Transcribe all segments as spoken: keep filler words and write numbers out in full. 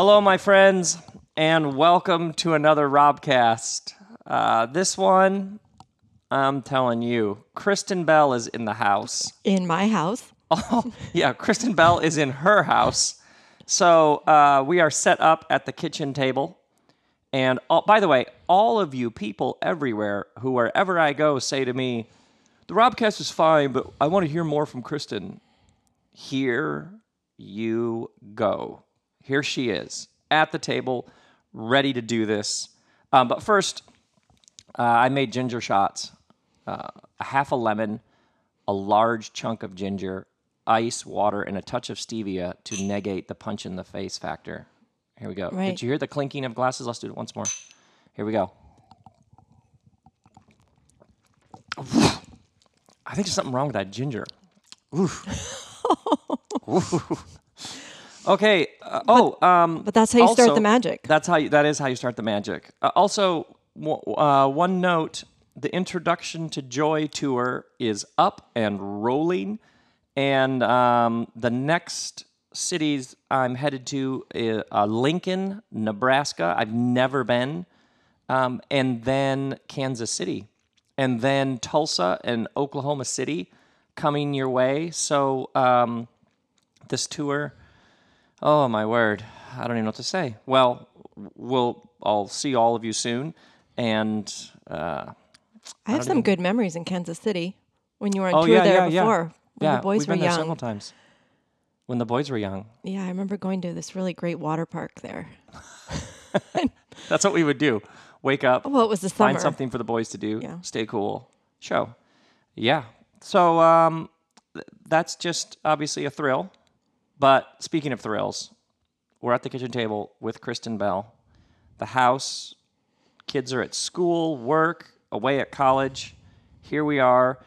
Hello, my friends, and welcome to another RobCast. Uh, this one, I'm telling you, Kristen Bell is in the house. In my house? Oh, yeah, Kristen Bell is in her house. So uh, we are set up at the kitchen table. And all, by the way, all of you people everywhere who wherever I go say to me, the RobCast is fine, but I want to hear more from Kristen. Here you go. Here she is at the table, ready to do this. Um, but first, uh, I made ginger shots, uh, a half a lemon, a large chunk of ginger, ice, water, and a touch of stevia to negate the punch in the face factor. Here we go. Right. Did you hear the clinking of glasses? Let's do it once more. Here we go. I think there's something wrong with that ginger. Oof. Oof. Okay. Uh, but, oh, um, but that's how you also start the magic. That's how you, that is how you start the magic. Uh, also, w- uh, one note: the introduction to Joy Tour is up and rolling, and um, the next cities I'm headed to is uh, Lincoln, Nebraska. I've never been, um, and then Kansas City, and then Tulsa and Oklahoma City coming your way. So um, this tour. Oh, my word. I don't even know what to say. Well, we'll. I'll see all of you soon. And uh, I have I some even... good memories in Kansas City when you were on oh, tour yeah, there yeah, before. Yeah. When yeah, the boys we've were been young. There several times. When the boys were young. Yeah, I remember going to this really great water park there. That's what we would do. Wake up. Well, it was the summer. Find something for the boys to do. Yeah. Stay cool. Show. Yeah. So um, th- that's just obviously a thrill. But speaking of thrills, we're at the kitchen table with Kristen Bell. The house, kids are at school, work, away at college. Here we are.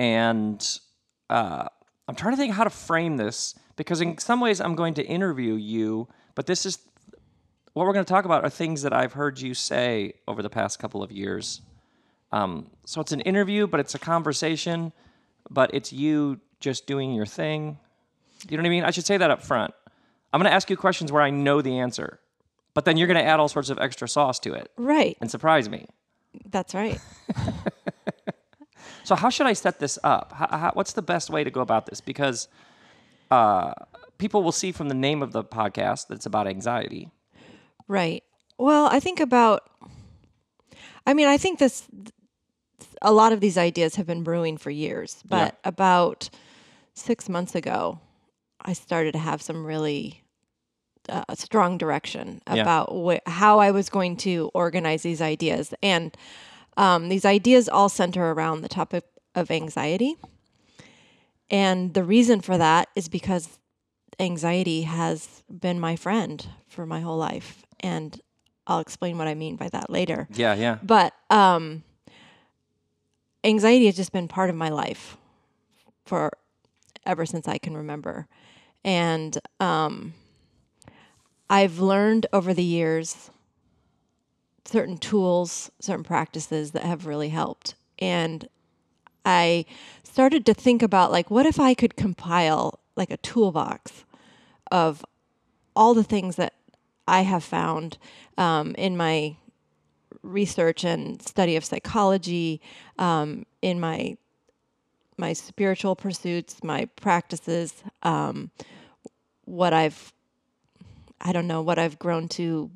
And uh, I'm trying to think how to frame this because in some ways I'm going to interview you, but this is what we're going to talk about are things that I've heard you say over the past couple of years. Um, so it's an interview, but it's a conversation, but it's you just doing your thing. You know what I mean? I should say that up front. I'm going to ask you questions where I know the answer, but then you're going to add all sorts of extra sauce to it. Right. And surprise me. That's right. So how should I set this up? How, how, what's the best way to go about this? Because uh, people will see from the name of the podcast that it's about anxiety. Right. Well, I think about, I mean, I think this, a lot of these ideas have been brewing for years, but yeah. about six months ago, I started to have some really uh, strong direction about yeah. wh- how I was going to organize these ideas. And um, these ideas all center around the topic of anxiety. And the reason for that is because anxiety has been my friend for my whole life. And I'll explain what I mean by that later. Yeah, yeah. But um, anxiety has just been part of my life for ever since I can remember. And um, I've learned over the years certain tools, certain practices that have really helped. And I started to think about, like, what if I could compile like a toolbox of all the things that I have found um, in my research and study of psychology, um, in my my spiritual pursuits, my practices, um, what I've, I don't know, what I've grown to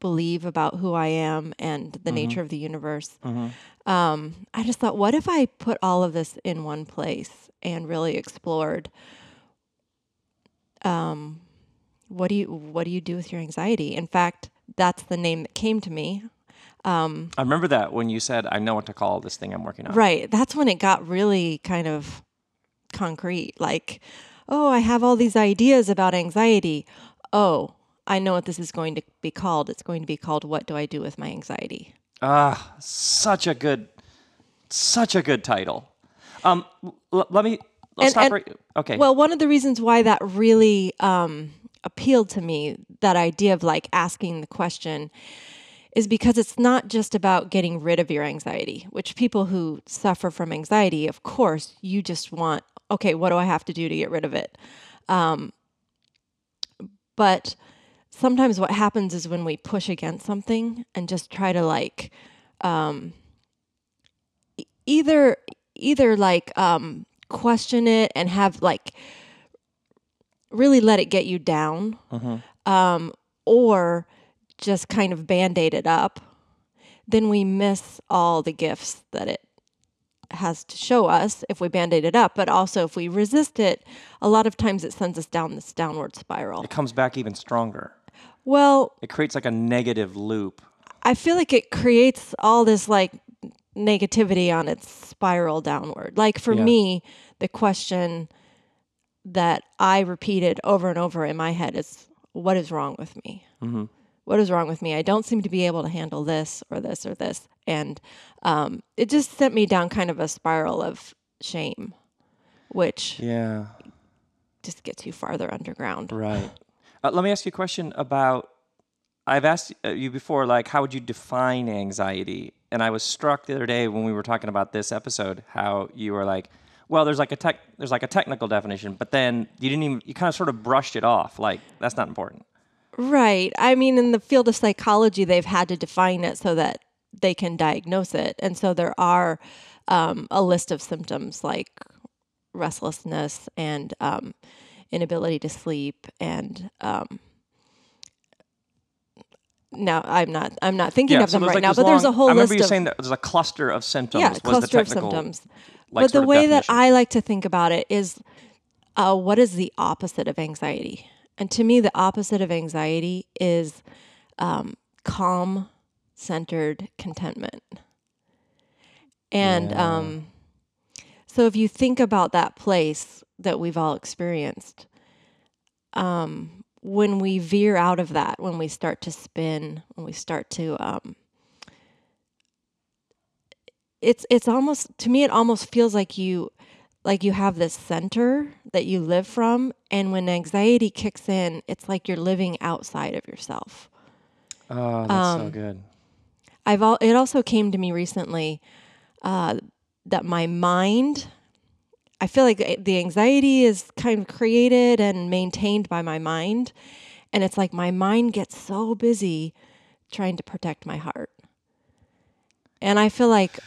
believe about who I am and the mm-hmm. nature of the universe. Mm-hmm. Um, I just thought, what if I put all of this in one place and really explored, um, what do you, what do you do with your anxiety? In fact, that's the name that came to me. Um, I remember that when you said, I know what to call this thing I'm working on. Right. That's when it got really kind of concrete. Like, oh, I have all these ideas about anxiety. Oh, I know what this is going to be called. It's going to be called, What Do I Do With My Anxiety? Ah, such a good, such a good title. Um, l- let me and, stop and, right. Okay. Well, one of the reasons why that really um, appealed to me, that idea of like asking the question, is because it's not just about getting rid of your anxiety, which people who suffer from anxiety, of course, you just want, okay, what do I have to do to get rid of it? Um, but sometimes what happens is when we push against something and just try to like, um, either, either like, um, question it and have like, really let it get you down, uh-huh. um, or just kind of band-aid it up, then we miss all the gifts that it has to show us if we band-aid it up. But also if we resist it, a lot of times it sends us down this downward spiral. It comes back even stronger. Well, it creates like a negative loop. I feel like it creates all this like negativity on its spiral downward. Like for yeah. me, the question that I repeated over and over in my head is, what is wrong with me? Mm-hmm. What is wrong with me? I don't seem to be able to handle this or this or this. And um, it just sent me down kind of a spiral of shame, which yeah. just gets you farther underground. Right. Uh, let me ask you a question about, I've asked you before, like, how would you define anxiety? And I was struck the other day when we were talking about this episode, how you were like, well, there's like a tech, there's like a technical definition, but then you didn't even, you kind of sort of brushed it off. Like, that's not important. Right. I mean, in the field of psychology, they've had to define it so that they can diagnose it. And so there are um, a list of symptoms like restlessness and um, inability to sleep. And um, now I'm not, I'm not thinking yeah, of so them right like now, but long, there's a whole list of... I remember you of, saying that there's a cluster of symptoms. Yeah, was cluster the technical, of symptoms. Like, but the way definition. That I like to think about it is uh, what is the opposite of anxiety? And to me, the opposite of anxiety is um, calm, centered contentment. And yeah. um, so if you think about that place that we've all experienced, um, when we veer out of that, when we start to spin, when we start to, um, it's it's almost, to me, it almost feels like you... like you have this center that you live from, and when anxiety kicks in, it's like you're living outside of yourself. Oh, that's um, so good. I've all, it also came to me recently uh, that my mind, I feel like the anxiety is kind of created and maintained by my mind, and it's like my mind gets so busy trying to protect my heart. And I feel like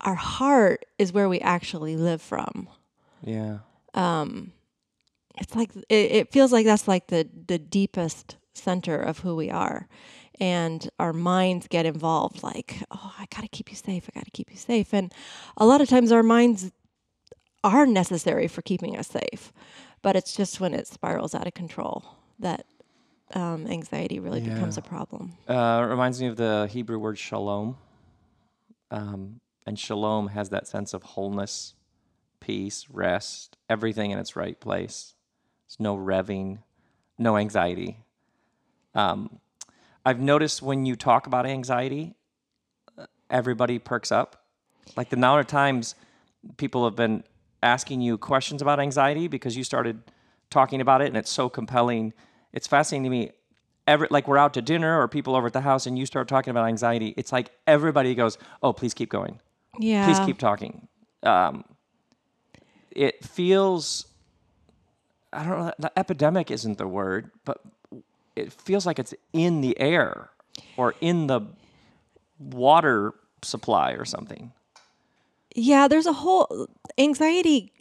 our heart is where we actually live from. Yeah. Um, it's like, it, it feels like that's like the, the deepest center of who we are, and our minds get involved. Like, oh, I got to keep you safe. I got to keep you safe. And a lot of times our minds are necessary for keeping us safe, but it's just when it spirals out of control that, um, anxiety really yeah. becomes a problem. Uh, it reminds me of the Hebrew word shalom. Um, And shalom has that sense of wholeness, peace, rest, everything in its right place. There's no revving, no anxiety. Um, I've noticed when you talk about anxiety, everybody perks up. Like the amount of times people have been asking you questions about anxiety because you started talking about it, and it's so compelling. It's fascinating to me. Every, like we're out to dinner or people over at the house, and you start talking about anxiety. It's like everybody goes, oh, please keep going. Yeah. Please keep talking. Um, it feels, I don't know, the epidemic isn't the word, but it feels like it's in the air or in the water supply or something. Yeah, there's a whole, anxiety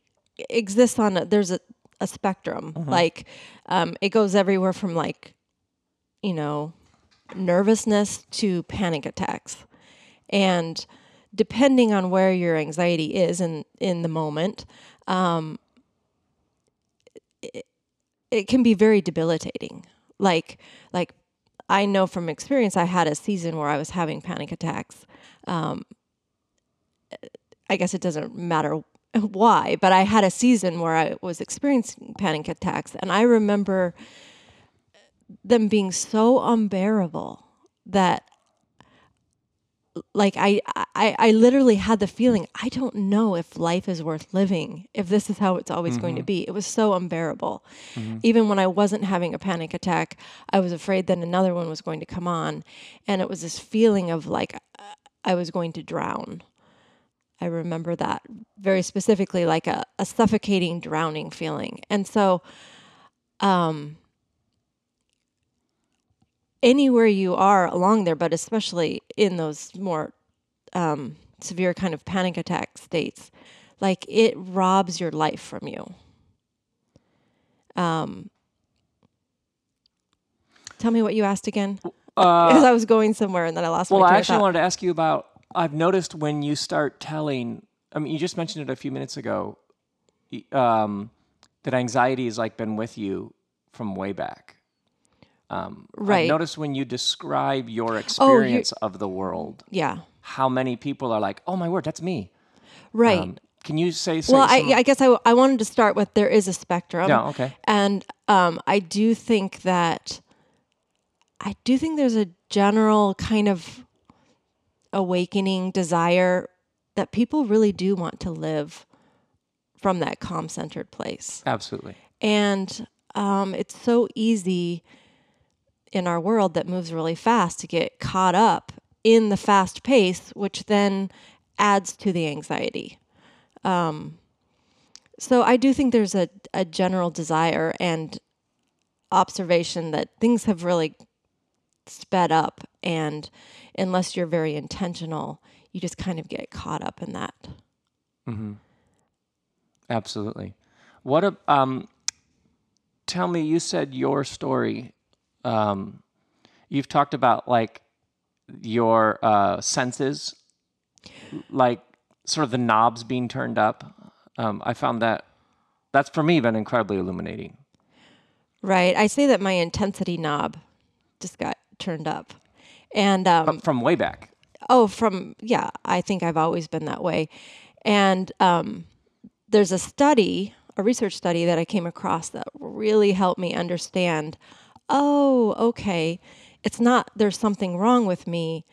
exists on, a, there's a, a spectrum. Mm-hmm. Like um, it goes everywhere from like, you know, nervousness to panic attacks. And depending on where your anxiety is in, in the moment, um, it, it can be very debilitating. Like, like I know from experience, I had a season where I was having panic attacks. Um, I guess it doesn't matter why, but I had a season where I was experiencing panic attacks. And I remember them being so unbearable that like I, I I literally had the feeling, I don't know if life is worth living, if this is how it's always mm-hmm. going to be. It was so unbearable. Mm-hmm. Even when I wasn't having a panic attack, I was afraid that another one was going to come on. And it was this feeling of like I was going to drown. I remember that very specifically, like a, a suffocating, drowning feeling. And so, um, anywhere you are along there, but especially in those more um, severe kind of panic attack states, like it robs your life from you. Um, tell me what you asked again. Because uh, I was going somewhere and then I lost well, my train of thought. Well, I actually wanted to ask you about, I've noticed when you start telling, I mean, you just mentioned it a few minutes ago, um, that anxiety has like been with you from way back. Um, right. I've noticed when you describe your experience oh, of the world, yeah, how many people are like, oh my word, that's me. Right. Um, can you say something? Well, I, some... I guess I, I wanted to start with there is a spectrum. Yeah, okay. And um, I do think that, I do think there's a general kind of awakening desire that people really do want to live from that calm-centered place. Absolutely. And um, it's so easy in our world that moves really fast to get caught up in the fast pace, which then adds to the anxiety. Um, so I do think there's a, a general desire and observation that things have really sped up, and unless you're very intentional, you just kind of get caught up in that. Mm-hmm. Absolutely. What, a, um, tell me, you said your story. Um, you've talked about like your uh, senses, like sort of the knobs being turned up. Um, I found that that's for me been incredibly illuminating. Right. I say that my intensity knob just got turned up, and um, from, from way back. Oh, from yeah. I think I've always been that way, and um, there's a study, a research study that I came across that really helped me understand. Oh, okay. It's not there's something wrong with me.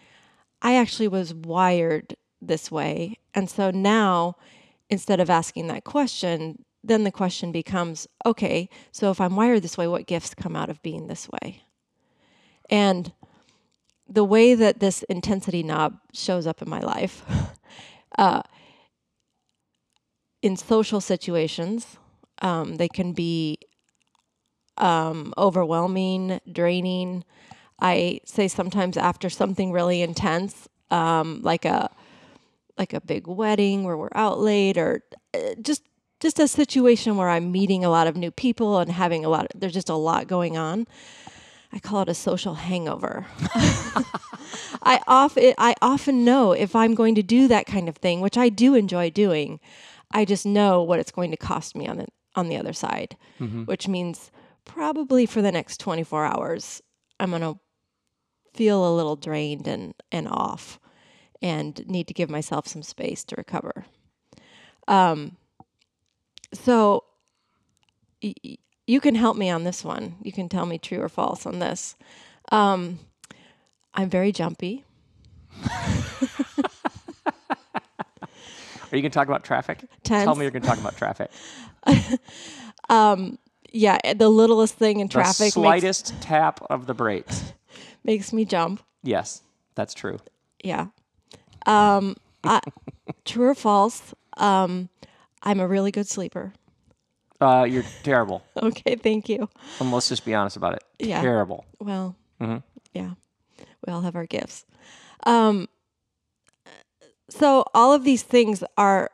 I actually was wired this way. And so now, instead of asking that question, then the question becomes, okay, so if I'm wired this way, what gifts come out of being this way? And the way that this intensity knob shows up in my life, uh, in social situations, um, they can be Um, overwhelming, draining. I say sometimes after something really intense, um, like a like a big wedding where we're out late, or just just a situation where I'm meeting a lot of new people and having a lot. Of, there's just a lot going on. I call it a social hangover. I often I often know if I'm going to do that kind of thing, which I do enjoy doing. I just know what it's going to cost me on the on the other side, mm-hmm. which means. Probably for the next twenty-four hours, I'm going to feel a little drained and, and off and need to give myself some space to recover. Um, so y- you can help me on this one. You can tell me true or false on this. Um, I'm very jumpy. Are you going to talk about traffic? Tense. Tell me you're going to talk about traffic. um Yeah, the littlest thing in traffic. The slightest makes, tap of the brakes makes me jump. Yes, that's true. Yeah. Um, I, true or false? Um, I'm a really good sleeper. Uh, you're terrible. Okay, thank you. And let's just be honest about it. Yeah. Terrible. Well, mm-hmm. yeah. We all have our gifts. Um, so all of these things are.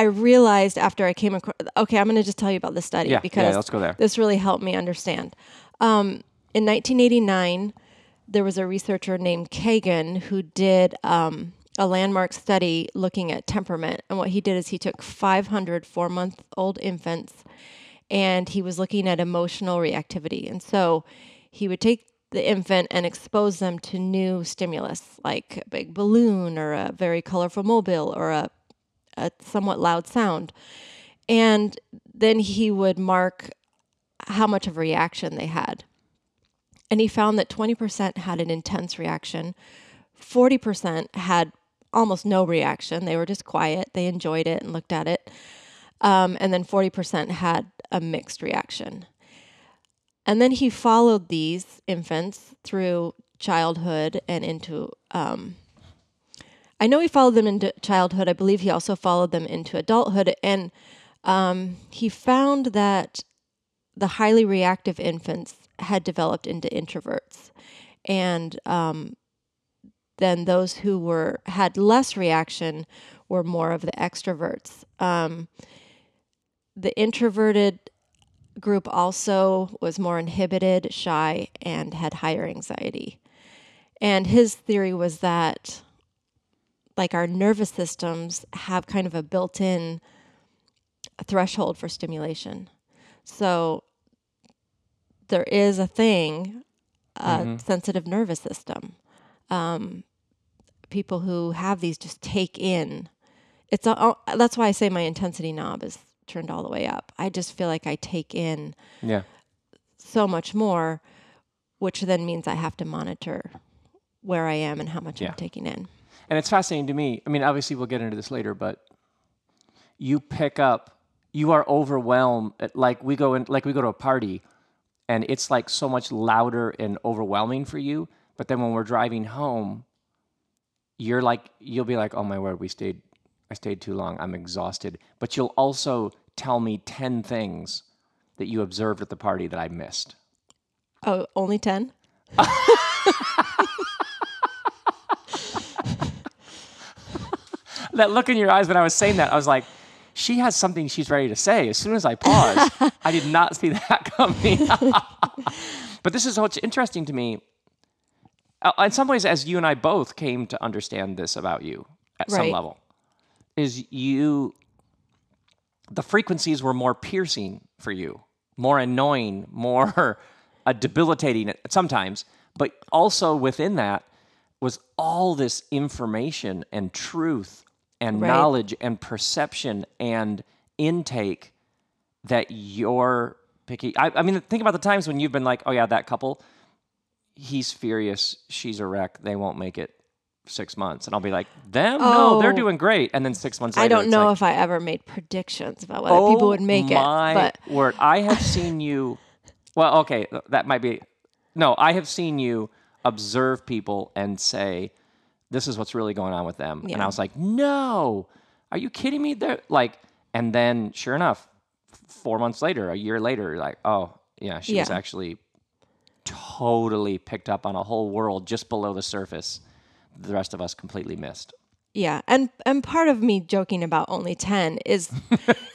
I realized after I came across, okay, I'm going to just tell you about this study yeah, because yeah, let's go there. This really helped me understand. Um, in nineteen eighty-nine, there was a researcher named Kagan who did um, a landmark study looking at temperament. And what he did is he took five hundred four-month-old infants and he was looking at emotional reactivity. And so he would take the infant and expose them to new stimulus like a big balloon or a very colorful mobile or a a somewhat loud sound. And then he would mark how much of a reaction they had. And he found that twenty percent had an intense reaction. forty percent had almost no reaction. They were just quiet. They enjoyed it and looked at it. Um, and then forty percent had a mixed reaction. And then he followed these infants through childhood and into... Um, I know he followed them into childhood. I believe he also followed them into adulthood. And um, he found that the highly reactive infants had developed into introverts. And um, then those who were had less reaction were more of the extroverts. Um, the introverted group also was more inhibited, shy, and had higher anxiety. And his theory was that, like, our nervous systems have kind of a built-in threshold for stimulation. So there is a thing, a mm-hmm. sensitive nervous system. Um, people who have these just take in. It's all, that's why I say my intensity knob is turned all the way up. I just feel like I take in yeah. so much more, which then means I have to monitor where I am and how much yeah. I'm taking in. And it's fascinating to me. I mean, obviously we'll get into this later, but you pick up, you are overwhelmed. Like we go in, like we go to a party and it's like so much louder and overwhelming for you. But then when we're driving home, you're like, you'll be like, oh my word, we stayed, I stayed too long. I'm exhausted. But you'll also tell me ten things that you observed at the party that I missed. Oh, only ten? That look in your eyes when I was saying that, I was like, she has something she's ready to say. As soon as I paused, I did not see that coming. But this is what's interesting to me. In some ways, as you and I both came to understand this about you at right. some level, is you, the frequencies were more piercing for you, more annoying, more uh, debilitating sometimes, but also within that was all this information and truth and right. knowledge and perception and intake that you're picking. I, I mean, think about the times when you've been like, oh yeah, that couple, he's furious, she's a wreck, they won't make it six months. And I'll be like, them? Oh, no, they're doing great. And then six months later, I don't know like, if I ever made predictions about whether oh people would make it. Oh my word. I have seen you, well, okay, that might be, no, I have seen you observe people and say, this is what's really going on with them. Yeah. And I was like, no, are you kidding me? They're like, and then sure enough, four months later, a year later, you're like, oh yeah, she yeah. was actually totally picked up on a whole world just below the surface. The rest of us completely missed. Yeah. And and part of me joking about only ten is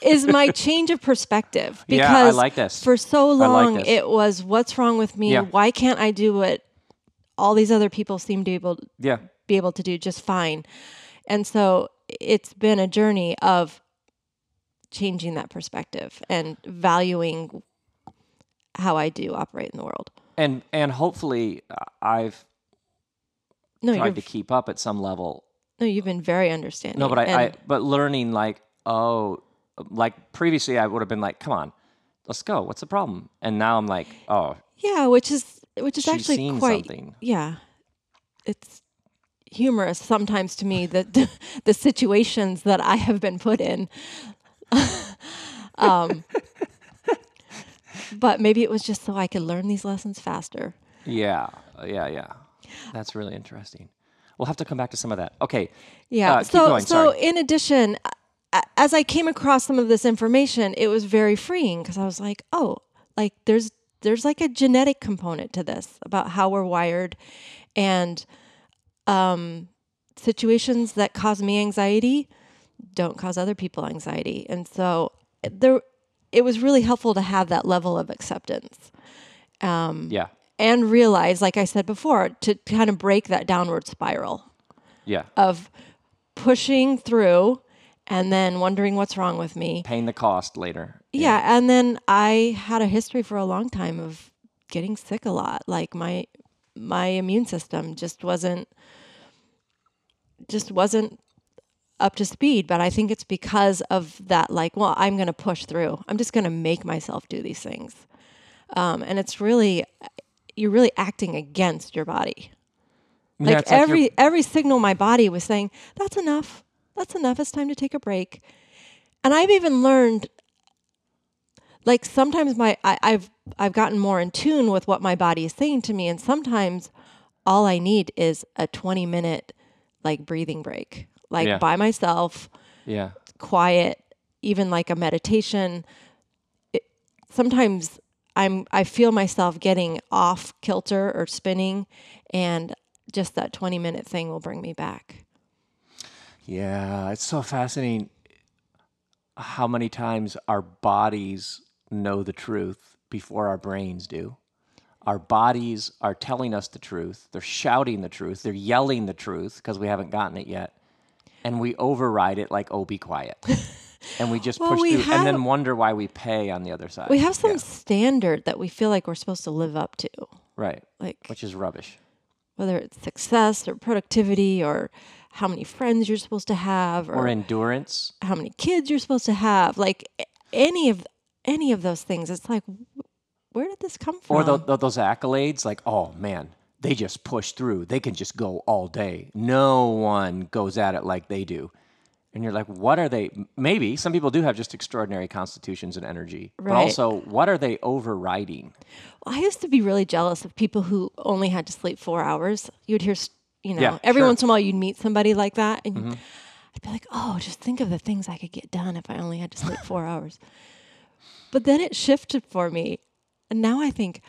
is my change of perspective. Because yeah, I like this. For so long, like it was, what's wrong with me? Yeah. Why can't I do what all these other people seem to be able, yeah. be able to do just fine? And so it's been a journey of changing that perspective and valuing how I do operate in the world. And, and hopefully I've... No, tried to keep up at some level. No, you've been very understanding. No, but I, I, but learning like, oh, like previously I would have been like, come on, let's go. What's the problem? And now I'm like, oh, yeah, which is which is actually quite something. Yeah, it's humorous sometimes to me that the, the situations that I have been put in. um, but maybe it was just so I could learn these lessons faster. Yeah, yeah, yeah. That's really interesting. We'll have to come back to some of that. Okay. Yeah. Uh, so, going, so in addition, as I came across some of this information, it was very freeing because I was like, oh, like there's there's like a genetic component to this about how we're wired, and um, situations that cause me anxiety don't cause other people anxiety, and so there, it was really helpful to have that level of acceptance. Um, yeah. And realize, like I said before, to kind of break that downward spiral yeah. of pushing through and then wondering what's wrong with me. Paying the cost later. Yeah. yeah. And then I had a history for a long time of getting sick a lot. Like my my immune system just wasn't just wasn't up to speed. But I think it's because of that, like, well, I'm going to push through. I'm just going to make myself do these things. Um, and it's really... you're really acting against your body. Like, like every every signal my body was saying, that's enough. That's enough. It's time to take a break. And I've even learned, like sometimes my I, I've I've gotten more in tune with what my body is saying to me. And sometimes all I need is a twenty minute like breathing break. Like yeah. by myself. Yeah. Quiet, even like a meditation. It, sometimes I'm I feel myself getting off kilter or spinning, and just that twenty minute thing will bring me back. Yeah, it's so fascinating how many times our bodies know the truth before our brains do. Our bodies are telling us the truth. They're shouting the truth. They're yelling the truth because we haven't gotten it yet. And we override it like, oh, be quiet. And we just well, push we through have, and then wonder why we pay on the other side. We have some yeah. standard that we feel like we're supposed to live up to. Right. Like, which is rubbish. Whether it's success or productivity or how many friends you're supposed to have. Or, or endurance. How many kids you're supposed to have. Like any of any of those things. It's like, where did this come from? Or the, the, those accolades. Like, oh, man, they just push through. They can just go all day. No one goes at it like they do. And you're like, what are they? Maybe some people do have just extraordinary constitutions and energy, right. But also, what are they overriding? Well, I used to be really jealous of people who only had to sleep four hours. You'd hear, you know, yeah, every sure. once in a while you'd meet somebody like that, and mm-hmm. I'd be like, oh, just think of the things I could get done if I only had to sleep four hours. But then it shifted for me, and now I think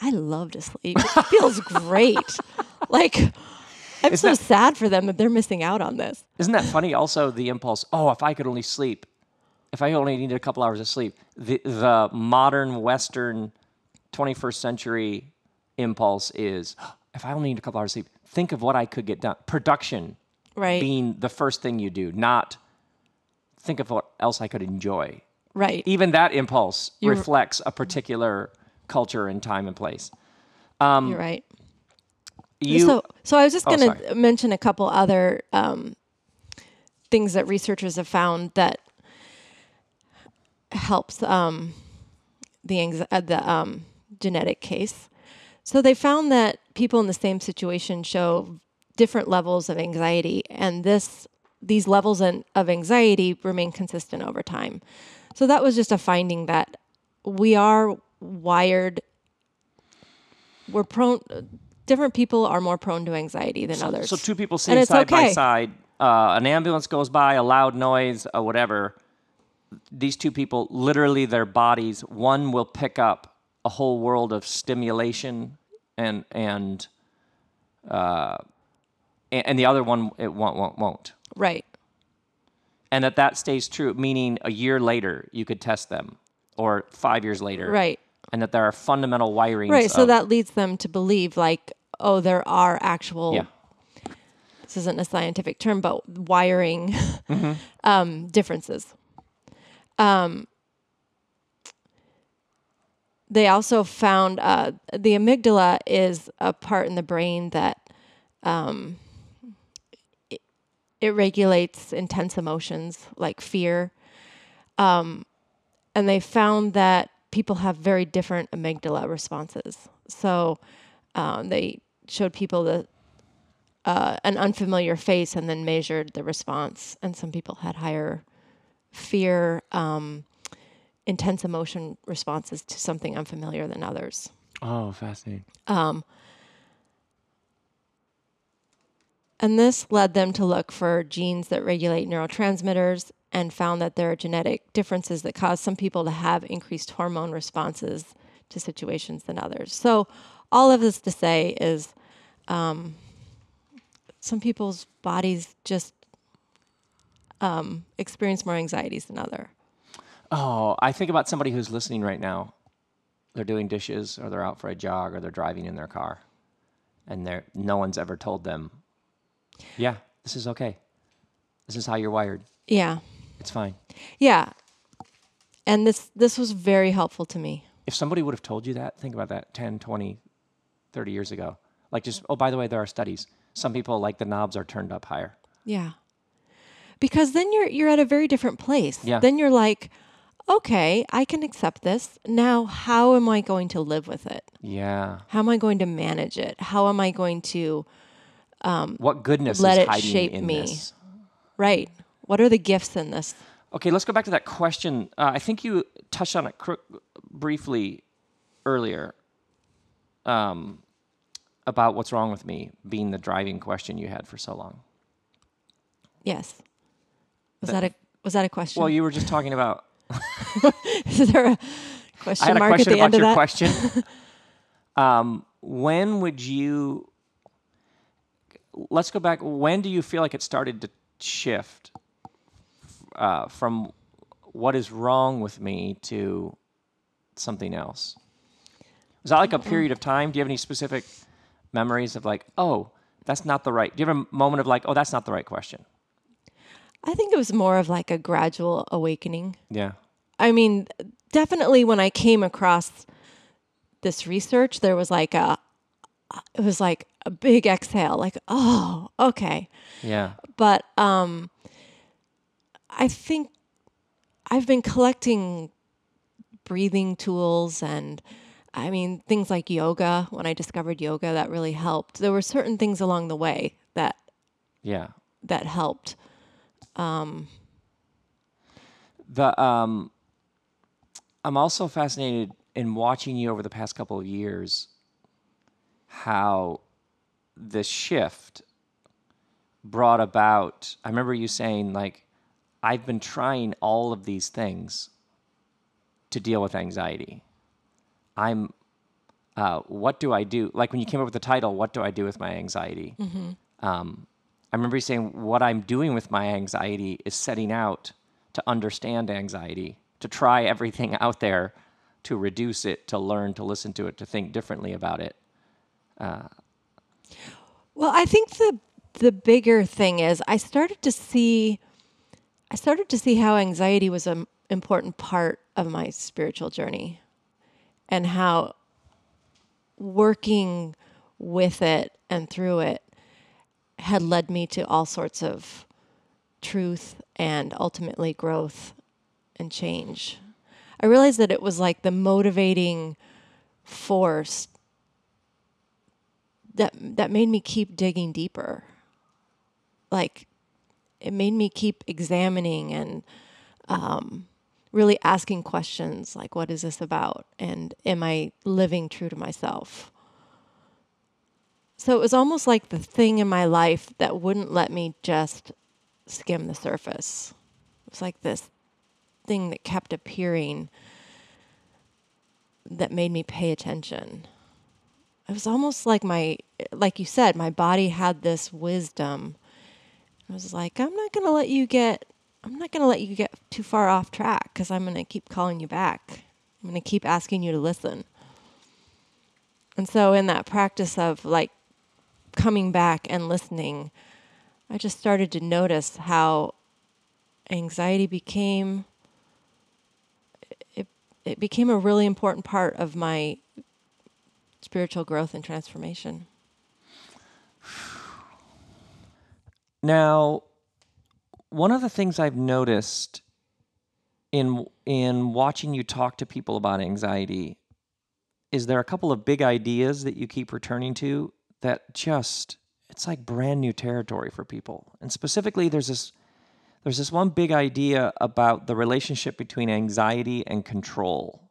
I love to sleep. It feels great. Like. I'm isn't so that, sad for them that they're missing out on this. Isn't that funny? Also, the impulse, oh, if I could only sleep, if I only needed a couple hours of sleep, the, the modern Western twenty-first century impulse is, oh, if I only need a couple hours of sleep, think of what I could get done. Production right. being the first thing you do, not think of what else I could enjoy. Right. Even that impulse You're, reflects a particular culture and time and place. Um, you're right. You, so, so I was just oh, going to mention a couple other um, things that researchers have found that helps um, the anxi- uh, the um, genetic case. So they found that people in the same situation show different levels of anxiety, and this these levels in, of anxiety remain consistent over time. So that was just a finding that we are wired. We're prone. Different people are more prone to anxiety than so, others. So two people sitting side okay. by side, uh, an ambulance goes by, a loud noise, uh, whatever. These two people, literally their bodies, one will pick up a whole world of stimulation, and and uh, and the other one it won't won't won't. Right. And that that stays true, meaning a year later you could test them, or five years later. Right. And that there are fundamental wirings. Right, so of, that leads them to believe, like, oh, there are actual, yeah. this isn't a scientific term, but wiring mm-hmm. um, differences. Um, they also found uh, the amygdala is a part in the brain that um, it, it regulates intense emotions like fear. Um, and they found that people have very different amygdala responses. So um, they showed people the, uh, an unfamiliar face and then measured the response. And some people had higher fear, um, intense emotion responses to something unfamiliar than others. Oh, fascinating. Um, and this led them to look for genes that regulate neurotransmitters, and found that there are genetic differences that cause some people to have increased hormone responses to situations than others. So all of this to say is um, some people's bodies just um, experience more anxieties than others. Oh, I think about somebody who's listening right now. They're doing dishes, or they're out for a jog, or they're driving in their car. And they're, no one's ever told them, yeah, this is okay. This is how you're wired. Yeah. It's fine. Yeah. And this this was very helpful to me. If somebody would have told you that, think about that, ten, twenty, thirty years ago. Like just, oh, by the way, there are studies. Some people, like the knobs are turned up higher. Yeah. Because then you're you're at a very different place. Yeah. Then you're like, okay, I can accept this. Now, how am I going to live with it? Yeah. How am I going to manage it? How am I going to um, what goodness let is it hiding shape in me? This? Right. What are the gifts in this? Okay, let's go back to that question. Uh, I think you touched on it cr- briefly earlier um, about what's wrong with me being the driving question you had for so long. Yes. Was that, that a was that a question? Well, you were just talking about. Is there a Question I had a mark question at the about end of your that. question. um, when would you, let's go back, when do you feel like it started to shift uh, from what is wrong with me to something else? Was that like a period of time? Do you have any specific memories of like, oh, that's not the right, do you have a moment of like, oh, that's not the right question? I think it was more of like a gradual awakening. Yeah. I mean, definitely when I came across this research, there was like a, it was like a big exhale, like, oh, okay. Yeah. But um, I think I've been collecting breathing tools and I mean, things like yoga, when I discovered yoga, that really helped. There were certain things along the way that yeah, that helped. Um, the um, I'm also fascinated in watching you over the past couple of years, how the shift brought about, I remember you saying, like, I've been trying all of these things to deal with anxiety. I'm, uh, what do I do? Like when you came up with the title, What Do I Do With My Anxiety? Mm-hmm. Um, I remember you saying, what I'm doing with my anxiety is setting out to understand anxiety, to try everything out there, to reduce it, to learn, to listen to it, to think differently about it. Uh, well, I think the the bigger thing is I started to see, I started to see how anxiety was an important part of my spiritual journey. And how working with it and through it had led me to all sorts of truth and ultimately growth and change. I realized that it was like the motivating force that that made me keep digging deeper. Like it made me keep examining and um really asking questions like, what is this about? And am I living true to myself? So it was almost like the thing in my life that wouldn't let me just skim the surface. It was like this thing that kept appearing that made me pay attention. It was almost like my, like you said, my body had this wisdom. I was like, I'm not going to let you get I'm not going to let you get too far off track because I'm going to keep calling you back. I'm going to keep asking you to listen. And so in that practice of like coming back and listening, I just started to notice how anxiety became, it, it became a really important part of my spiritual growth and transformation. Now, one of the things I've noticed in in watching you talk to people about anxiety is there are a couple of big ideas that you keep returning to that just, it's like brand new territory for people. And specifically, there's this there's this one big idea about the relationship between anxiety and control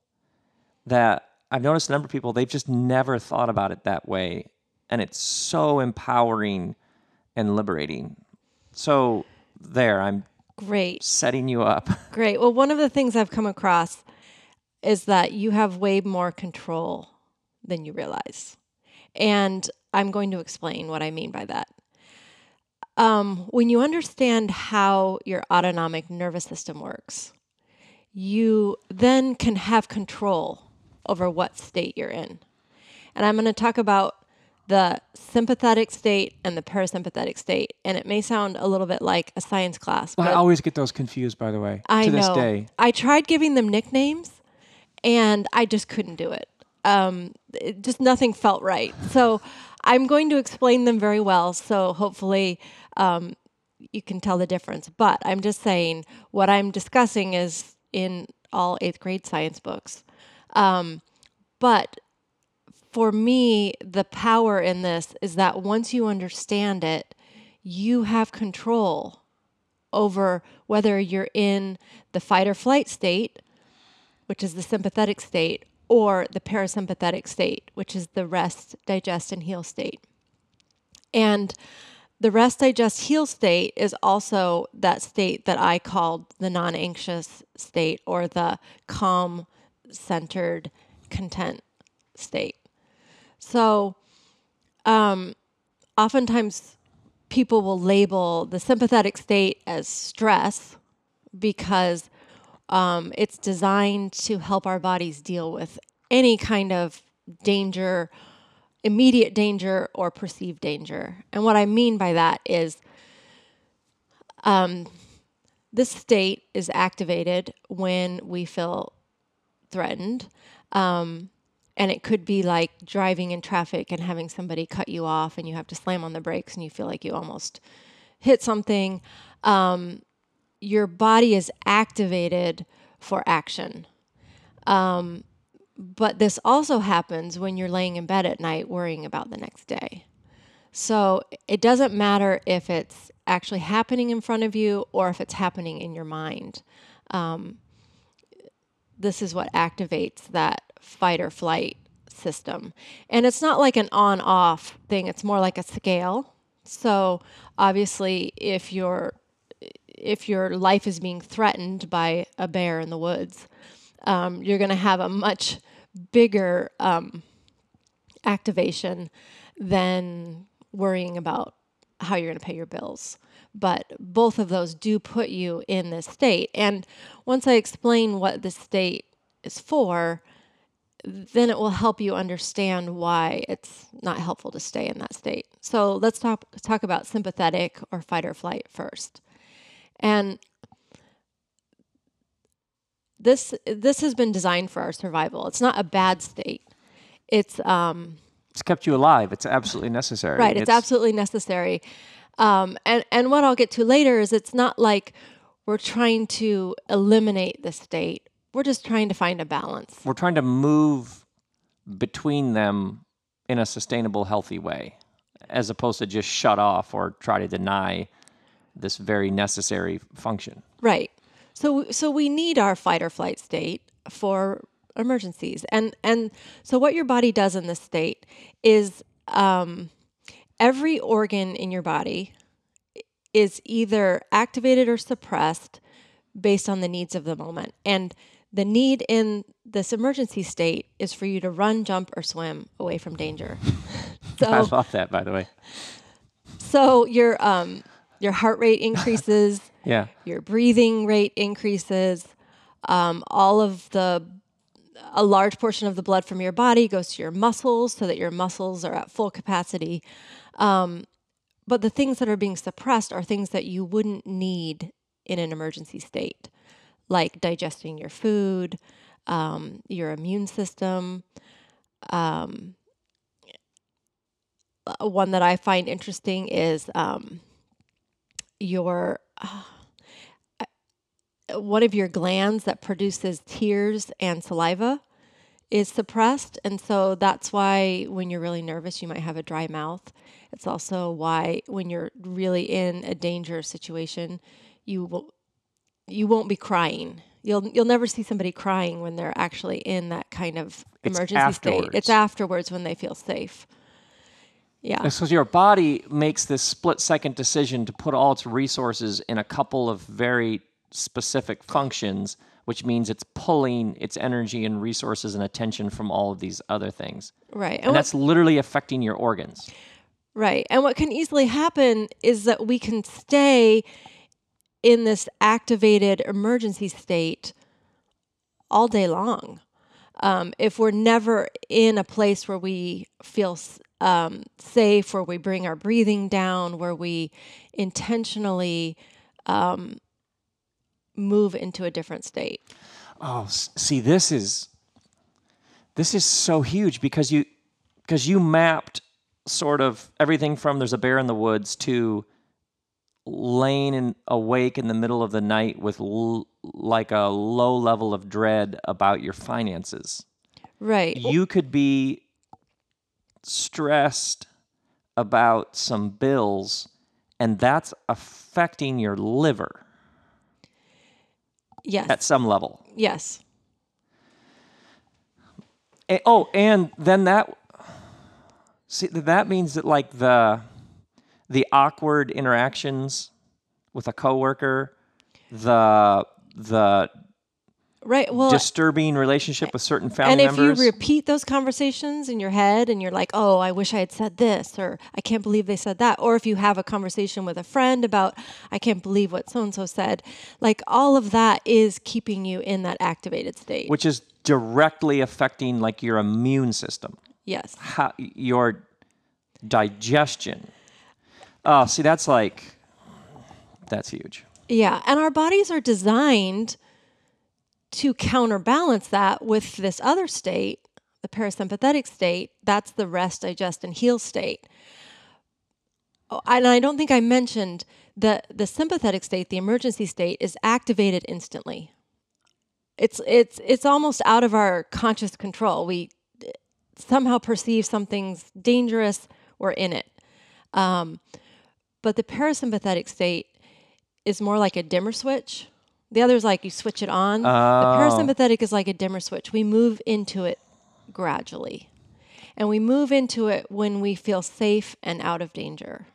that I've noticed a number of people, they've just never thought about it that way. And it's so empowering and liberating. So there, I'm great setting you up. Great. Well, one of the things I've come across is that you have way more control than you realize. And I'm going to explain what I mean by that. Um, when you understand how your autonomic nervous system works, you then can have control over what state you're in. And I'm going to talk about the sympathetic state and the parasympathetic state. And it may sound a little bit like a science class. Well, I always get those confused, by the way, I to know. This day. I tried giving them nicknames, and I just couldn't do it. Um, it just nothing felt right. So I'm going to explain them very well, so hopefully um, you can tell the difference. But I'm just saying what I'm discussing is in all eighth grade science books. Um, but... For me, the power in this is that once you understand it, you have control over whether you're in the fight or flight state, which is the sympathetic state, or the parasympathetic state, which is the rest, digest, and heal state. And the rest, digest, heal state is also that state that I called the non-anxious state or the calm centered, content state. So um, oftentimes people will label the sympathetic state as stress because um, it's designed to help our bodies deal with any kind of danger, immediate danger or perceived danger. And what I mean by that is um, this state is activated when we feel threatened. Um, and it could be like driving in traffic and having somebody cut you off and you have to slam on the brakes and you feel like you almost hit something. Um, your body is activated for action. Um, but this also happens when you're laying in bed at night worrying about the next day. So it doesn't matter if it's actually happening in front of you or if it's happening in your mind. Um, This is what activates that fight or flight system. And it's not like an on-off thing. It's more like a scale. So obviously, if your if your life is being threatened by a bear in the woods, um, you're going to have a much bigger um, activation than worrying about how you're going to pay your bills. But both of those do put you in this state. And once I explain what this state is for, then it will help you understand why it's not helpful to stay in that state. So let's talk, talk about sympathetic or fight or flight first. And this this has been designed for our survival. It's not a bad state. It's um, it's kept you alive. It's absolutely necessary. Right. It's, it's absolutely necessary. Um, and, and what I'll get to later is it's not like we're trying to eliminate the state. We're just trying to find a balance. We're trying to move between them in a sustainable, healthy way, as opposed to just shut off or try to deny this very necessary function. Right. So so we need our fight or flight state for emergencies. And, and so what your body does in this state is... Um, Every organ in your body is either activated or suppressed based on the needs of the moment. And the need in this emergency state is for you to run, jump, or swim away from danger. So, I love that, by the way. So your um, your heart rate increases. Yeah. Your breathing rate increases. Um, all of the a large portion of the blood from your body goes to your muscles, so that your muscles are at full capacity. Um, but the things that are being suppressed are things that you wouldn't need in an emergency state, like digesting your food, um, your immune system. Um, one that I find interesting is um, your uh, one of your glands that produces tears and saliva is suppressed. And so that's why when you're really nervous, you might have a dry mouth. It's also why when you're really in a dangerous situation, you will, you won't be crying. You'll you'll never see somebody crying when they're actually in that kind of emergency it's state. It's afterwards when they feel safe. Yeah. So your body makes this split-second decision to put all its resources in a couple of very specific functions, which means it's pulling its energy and resources and attention from all of these other things. Right. And, and that's literally affecting your organs. Right. And what can easily happen is that we can stay in this activated emergency state all day long. Um, if we're never in a place where we feel um, safe, where we bring our breathing down, where we intentionally... Um, move into a different state. Oh, see, this is this is so huge because you because you mapped sort of everything from there's a bear in the woods to laying in, awake in the middle of the night with l- like a low level of dread about your finances. Right. You could be stressed about some bills, and that's affecting your liver. Yes. At some level. Yes. And, oh, and then that see that means that like the the awkward interactions with a coworker, the the right, well, disturbing relationship with certain family members. And if you repeat those conversations in your head and you're like, oh, I wish I had said this, or I can't believe they said that. Or if you have a conversation with a friend about, I can't believe what so-and-so said. Like all of that is keeping you in that activated state. Which is directly affecting like your immune system. Yes. How, your digestion. Oh, see, that's like, that's huge. Yeah. And our bodies are designed to counterbalance that with this other state, the parasympathetic state. That's the rest, digest, and heal state. And I don't think I mentioned that the sympathetic state, the emergency state, is activated instantly. It's it's it's almost out of our conscious control. We somehow perceive something's dangerous, we're in it. Um, but the parasympathetic state is more like a dimmer switch. The other is like you switch it on. Oh. The parasympathetic is like a dimmer switch. We move into it gradually. And we move into it when we feel safe and out of danger.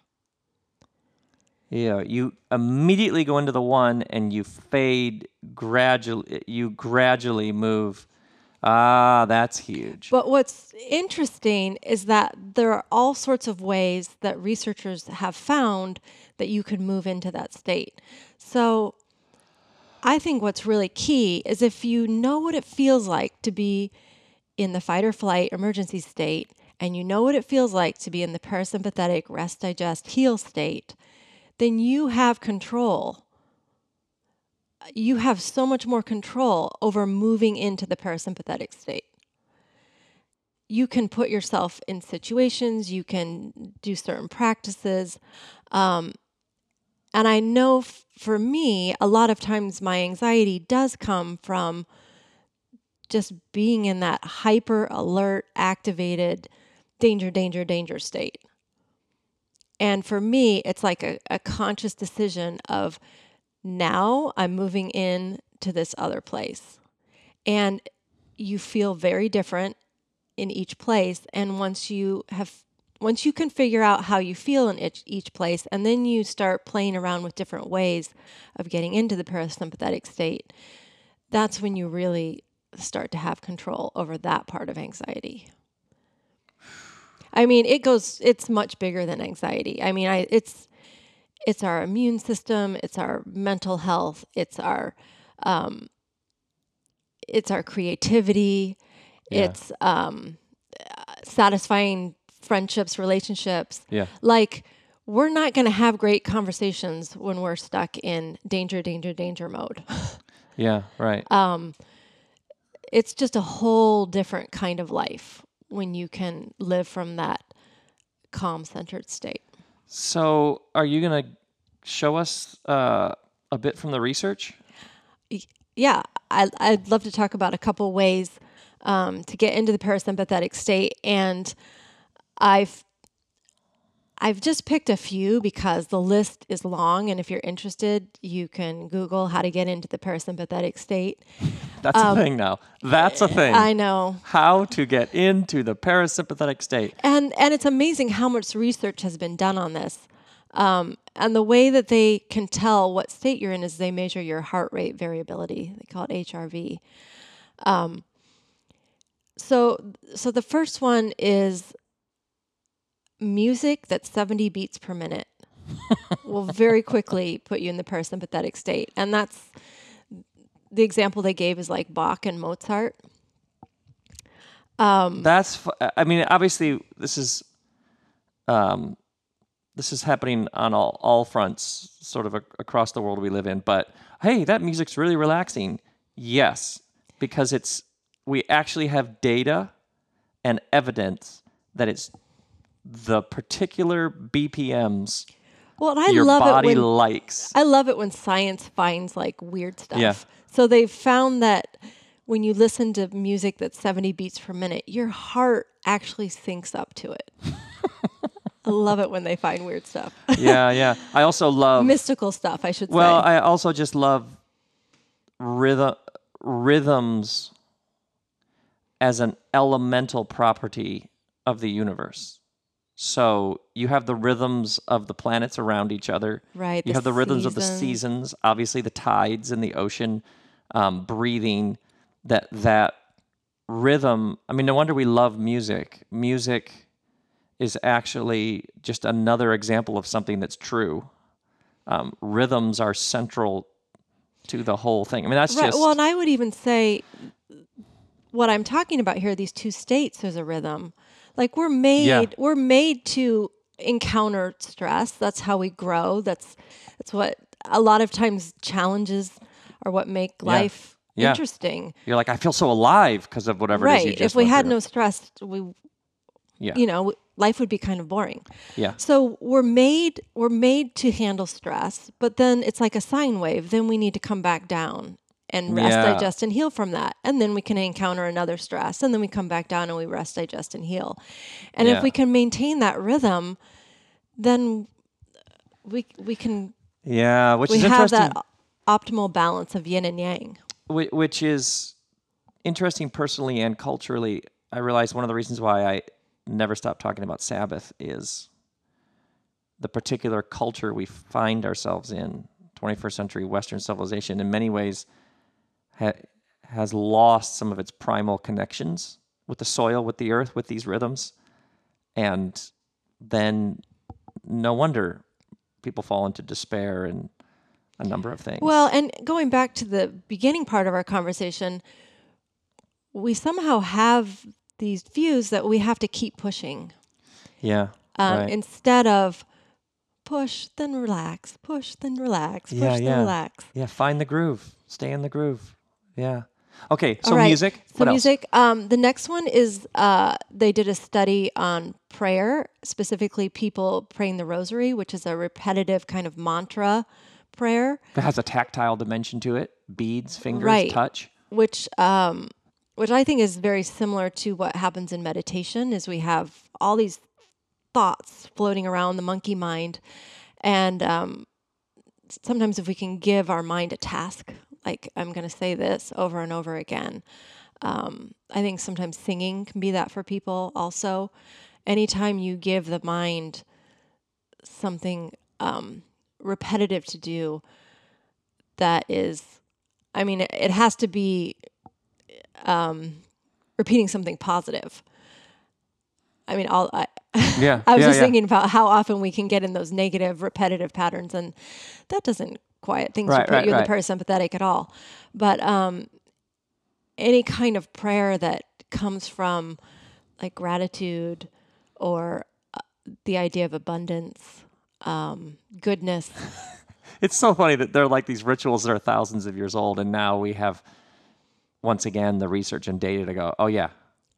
Yeah, you immediately go into the one and you fade gradually. You gradually move. Ah, that's huge. But what's interesting is that there are all sorts of ways that researchers have found that you can move into that state. So I think what's really key is if you know what it feels like to be in the fight or flight emergency state, and you know what it feels like to be in the parasympathetic rest, digest, heal state, then you have control. You have so much more control over moving into the parasympathetic state. You can put yourself in situations, you can do certain practices, um, and I know f- for me, a lot of times my anxiety does come from just being in that hyper alert, activated, danger, danger, danger state. And for me, it's like a, a conscious decision of now I'm moving in to this other place. And you feel very different in each place. And once you have Once you can figure out how you feel in each, each place, and then you start playing around with different ways of getting into the parasympathetic state, that's when you really start to have control over that part of anxiety. I mean, it goes, it's much bigger than anxiety. I mean, I, it's, it's our immune system, it's our mental health, it's our, um, it's our creativity, yeah. it's, um, satisfying friendships, relationships. Yeah. Like, we're not going to have great conversations when we're stuck in danger, danger, danger mode. Yeah, right. Um, it's just a whole different kind of life when you can live from that calm, centered state. So, are you going to show us uh, a bit from the research? Yeah, I, I'd love to talk about a couple ways um, to get into the parasympathetic state, and I've I've just picked a few because the list is long, and if you're interested, you can Google how to get into the parasympathetic state. That's um, a thing now. That's a thing. I know. How to get into the parasympathetic state. And and it's amazing how much research has been done on this. Um, and the way that they can tell what state you're in is they measure your heart rate variability. They call it H R V. Um, so so the first one is music that's seventy beats per minute will very quickly put you in the parasympathetic state. And that's the example they gave is like Bach and Mozart. Um, that's, I mean, obviously this is, um, this is happening on all, all fronts, sort of a, across the world we live in, but hey, that music's really relaxing. Yes, because it's, we actually have data and evidence that it's the particular B P Ms well, I your love body it when, likes. I love it when science finds like weird stuff. Yeah. So they've found that when you listen to music that's seventy beats per minute, your heart actually syncs up to it. I love it when they find weird stuff. Yeah, yeah. I also love... mystical stuff, I should well, say. Well, I also just love rhythm, rhythms as an elemental property of the universe. So you have the rhythms of the planets around each other. Right. You have the rhythms seasons. of the seasons, obviously the tides in the ocean. um, breathing, that that rhythm. I mean, no wonder we love music. Music is actually just another example of something that's true. Um, rhythms are central to the whole thing. I mean, that's right. just... Well, and I would even say what I'm talking about here, these two states, there's a rhythm. Like we're made, yeah. we're made to encounter stress. That's how we grow. That's that's what a lot of times challenges are what make yeah. life yeah. interesting. You're like, I feel so alive because of whatever right. it is you just Right. If we had through. no stress, we, yeah. you know, life would be kind of boring. Yeah. So we're made we're made to handle stress, but then it's like a sine wave. Then we need to come back down and rest, yeah. digest, and heal from that. And then we can encounter another stress. And then we come back down and we rest, digest, and heal. And yeah. if we can maintain that rhythm, then we we can yeah, which we is have that optimal balance of yin and yang. Which is interesting personally and culturally. I realized one of the reasons why I never stop talking about Sabbath is the particular culture we find ourselves in. twenty-first century Western civilization, in many ways, Ha- has lost some of its primal connections with the soil, with the earth, with these rhythms. And then no wonder people fall into despair and a number of things. Well, and going back to the beginning part of our conversation, we somehow have these views that we have to keep pushing. Yeah. Um, right. Instead of push, then relax, push, then relax, push, yeah, then yeah. relax. Yeah, find the groove. Stay in the groove. Yeah. Okay. So right. music. So what music. Else? Um, the next one is uh, they did a study on prayer, specifically people praying the rosary, which is a repetitive kind of mantra prayer. That has a tactile dimension to it. Beads, fingers, right. touch. Which, um, which I think is very similar to what happens in meditation. Is we have all these thoughts floating around the monkey mind, and um, sometimes if we can give our mind a task. Like, I'm going to say this over and over again. Um, I think sometimes singing can be that for people also. Anytime you give the mind something um, repetitive to do, that is, I mean, it, it has to be um, repeating something positive. I mean, all I, yeah, I was yeah, just yeah. thinking about how often we can get in those negative, repetitive patterns, and that doesn't quiet things right, to put right, you in right. the parasympathetic at all. But um, any kind of prayer that comes from like gratitude or uh, the idea of abundance, um, goodness. It's so funny that they're like these rituals that are thousands of years old, and now we have, once again, the research and data to go, oh yeah.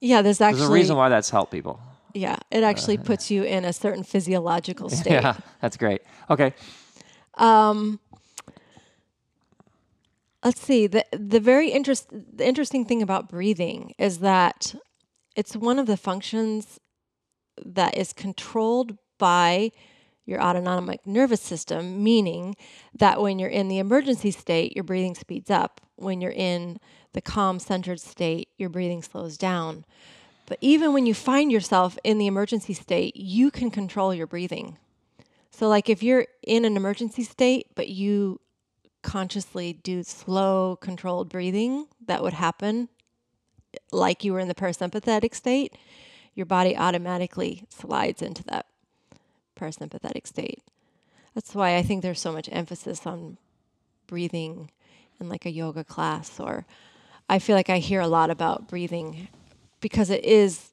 Yeah, there's actually... There's a reason why that's helped people. Yeah, it actually uh, puts you in a certain physiological state. Yeah, that's great. Okay. Um... Let's see. The the very interest the interesting thing about breathing is that it's one of the functions that is controlled by your autonomic nervous system, meaning that when you're in the emergency state, your breathing speeds up. When you're in the calm, centered state, your breathing slows down. But even when you find yourself in the emergency state, you can control your breathing. So like if you're in an emergency state, but you consciously do slow, controlled breathing that would happen like you were in the parasympathetic state, your body automatically slides into that parasympathetic state. That's why I think there's so much emphasis on breathing in like a yoga class, or I feel like I hear a lot about breathing because it is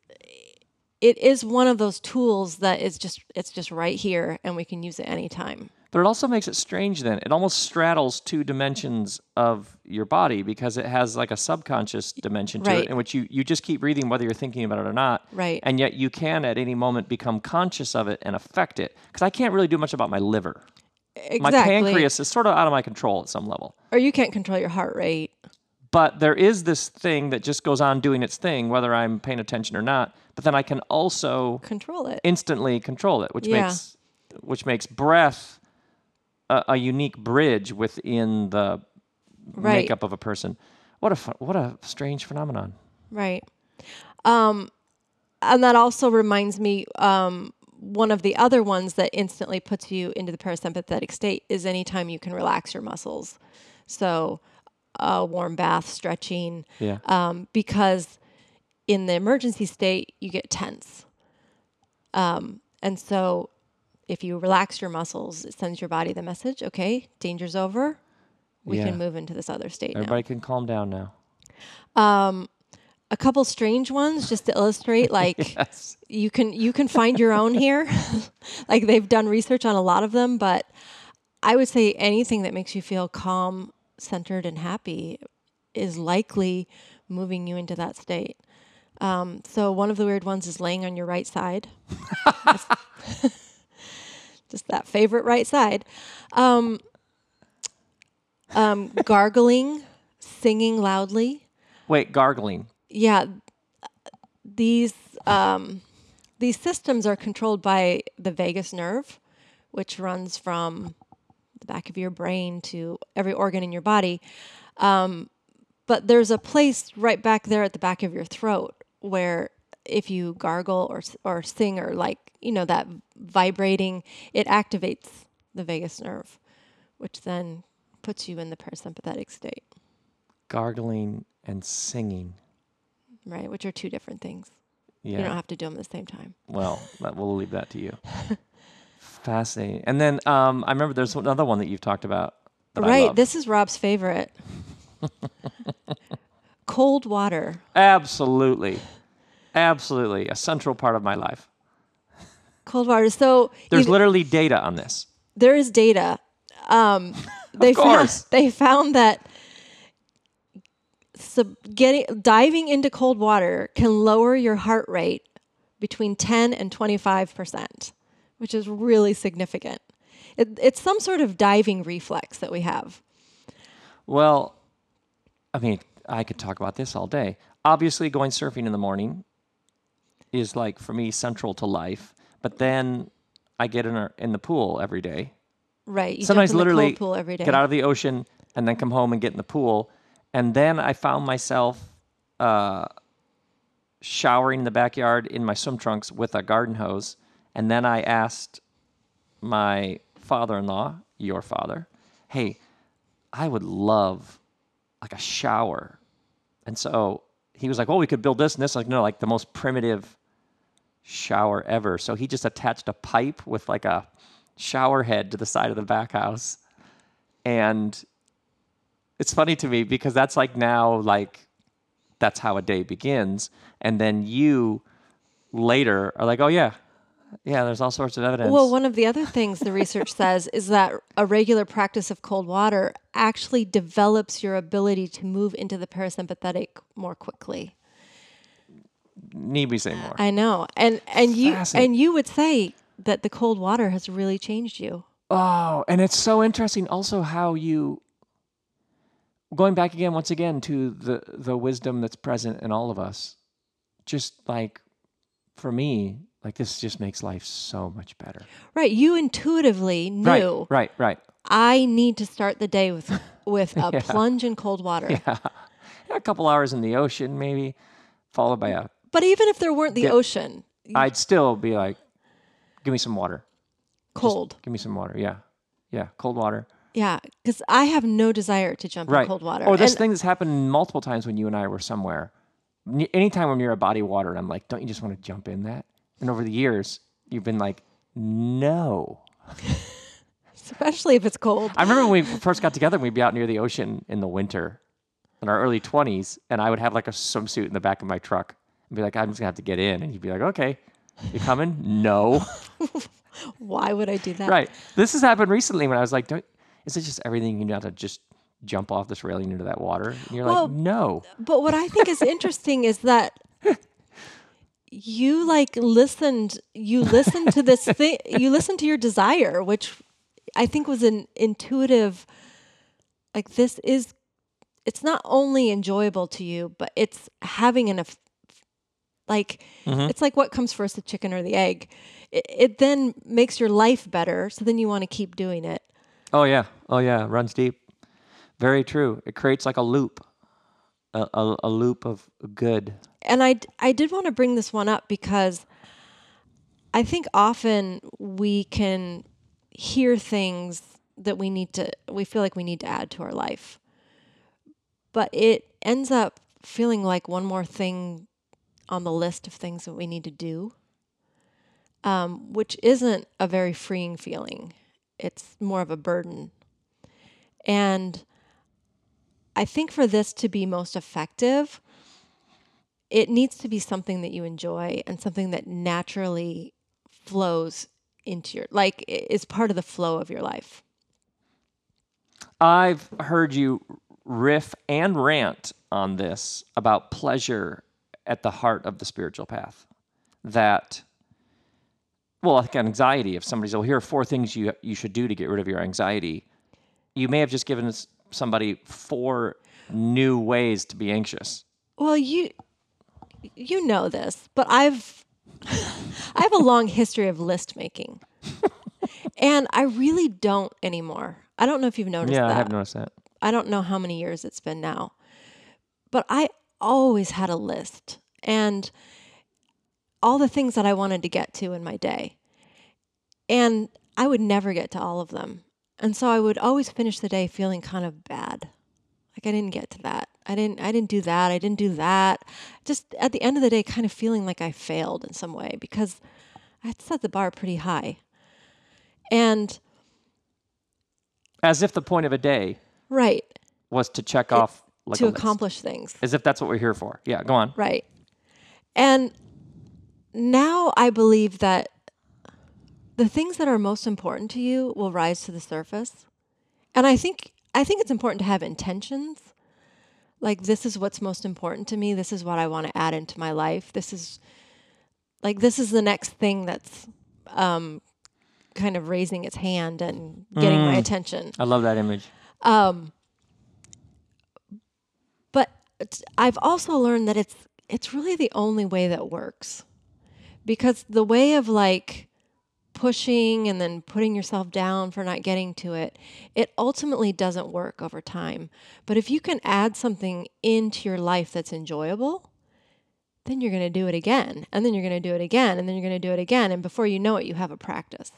it is one of those tools that is just it's just right here and we can use it anytime. But it also makes it strange then. It almost straddles two dimensions of your body because it has like a subconscious dimension to right. it in which you, you just keep breathing whether you're thinking about it or not. Right. And yet you can at any moment become conscious of it and affect it. Because I can't really do much about my liver. Exactly. My pancreas is sort of out of my control at some level. Or you can't control your heart rate. But there is this thing that just goes on doing its thing, whether I'm paying attention or not. But then I can also... Control it. Instantly control it, which yeah. makes which makes breath... A, a unique bridge within the right. makeup of a person. What a fun, what a strange phenomenon. Right. Um, and that also reminds me, um, one of the other ones that instantly puts you into the parasympathetic state is anytime you can relax your muscles. So a warm bath, stretching, yeah. um, because in the emergency state, you get tense. Um, and so if you relax your muscles, it sends your body the message, okay, danger's over. We yeah. can move into this other state. Everybody now. can calm down now. Um, a couple strange ones just to illustrate, like yes. you can, you can find your own here. Like they've done research on a lot of them, but I would say anything that makes you feel calm, centered, and happy is likely moving you into that state. Um, so one of the weird ones is laying on your right side. Just that favorite right side. Um, um, gargling, singing loudly. Wait, gargling. Yeah. These, um, these systems are controlled by the vagus nerve, which runs from the back of your brain to every organ in your body. Um, but there's a place right back there at the back of your throat where if you gargle or or sing or like, you know, that vibrating, it activates the vagus nerve, which then puts you in the parasympathetic state. Gargling and singing. Right, which are two different things. Yeah. You don't have to do them at the same time. Well, we'll leave that to you. Fascinating. And then um, I remember there's another one that you've talked about. That right, I love. This is Rob's favorite. Cold water. Absolutely. Absolutely. A central part of my life. Cold water. So there's literally data on this. There is data. Um, they of course. Found, they found that sub- getting, diving into cold water can lower your heart rate between ten and twenty-five percent, which is really significant. It, it's some sort of diving reflex that we have. Well, I mean, I could talk about this all day. Obviously, going surfing in the morning is, like, for me, central to life. But then I get in, a, in the pool every day. Right. You Sometimes literally pool every day. Get out of the ocean and then come home and get in the pool. And then I found myself uh, showering in the backyard in my swim trunks with a garden hose. And then I asked my father-in-law, your father, hey, I would love like a shower. And so he was like, well, we could build this and this. Like, no, like the most primitive shower ever. So he just attached a pipe with like a shower head to the side of the back house. And it's funny to me because that's like now, like that's how a day begins. And then you later are like, oh yeah, yeah, there's all sorts of evidence. Well, one of the other things the research says is that a regular practice of cold water actually develops your ability to move into the parasympathetic more quickly. Need we say more? I know. And and you and you would say that the cold water has really changed you. Oh, and it's so interesting also how you, going back again, once again, to the, the wisdom that's present in all of us. Just like, for me, like, this just makes life so much better. Right. You intuitively knew. Right, right, right. I need to start the day with with a yeah. plunge in cold water. Yeah. A couple hours in the ocean, maybe, followed by a... But even if there weren't the dip, ocean... I'd still be like, give me some water. Cold. Just give me some water, yeah. Yeah, cold water. Yeah, because I have no desire to jump right. in cold water. Or this and, thing that's happened multiple times when you and I were somewhere. Anytime I'm near a body of water, I'm like, don't you just want to jump in that? And over the years, you've been like, no. Especially if it's cold. I remember when we first got together, we'd be out near the ocean in the winter in our early twenties, and I would have like a swimsuit in the back of my truck and be like, I'm just going to have to get in. And he'd be like, okay, you coming? No. Why would I do that? Right. This has happened recently when I was like, Don't, is it just everything you know to just jump off this railing into that water? And you're well, like, no. But what I think is interesting is that you like listened, you listened to this thing, you listened to your desire, which I think was an intuitive, like this is, it's not only enjoyable to you, but it's having an, like, mm-hmm. it's like what comes first, the chicken or the egg. It, it then makes your life better. So then you want to keep doing it. Oh yeah. Oh yeah. Runs deep. Very true. It creates like a loop, a, a, a loop of good. And I, I did want to bring this one up because I think often we can hear things that we need to, we feel like we need to add to our life. but it ends up feeling like one more thing on the list of things that we need to do, um, which isn't a very freeing feeling. It's more of a burden. And I think for this to be most effective, it needs to be something that you enjoy and something that naturally flows into your, like, is part of the flow of your life. I've heard you riff and rant on this about pleasure at the heart of the spiritual path. That, well, I think anxiety, if somebody says, well, here are four things you you should do to get rid of your anxiety, you may have just given somebody four new ways to be anxious. Well, you you know this, but I've I have a long history of list making. And I really don't anymore. I don't know if you've noticed yeah, that. Yeah, I have noticed that. I don't know how many years it's been now. But I always had a list and all the things that I wanted to get to in my day. And I would never get to all of them. And so I would always finish the day feeling kind of bad. Like I didn't get to that. I didn't I didn't do that. I didn't do that. Just at the end of the day, kind of feeling like I failed in some way because I had set the bar pretty high. And as if the point of a day right, was to check off it, like to accomplish things. As if that's what we're here for. Yeah, go on. Right. And now I believe that the things that are most important to you will rise to the surface. And I think I think it's important to have intentions. Like, this is what's most important to me. This is what I want to add into my life. This is like this is the next thing that's um, kind of raising its hand and getting mm. my attention. I love that image. Um, but I've also learned that it's it's really the only way that works, because the way of like pushing and then putting yourself down for not getting to it, it ultimately doesn't work over time. But if you can add something into your life that's enjoyable, then you're going to do it again, and then you're going to do it again, and then you're going to do it again, and before you know it, you have a practice.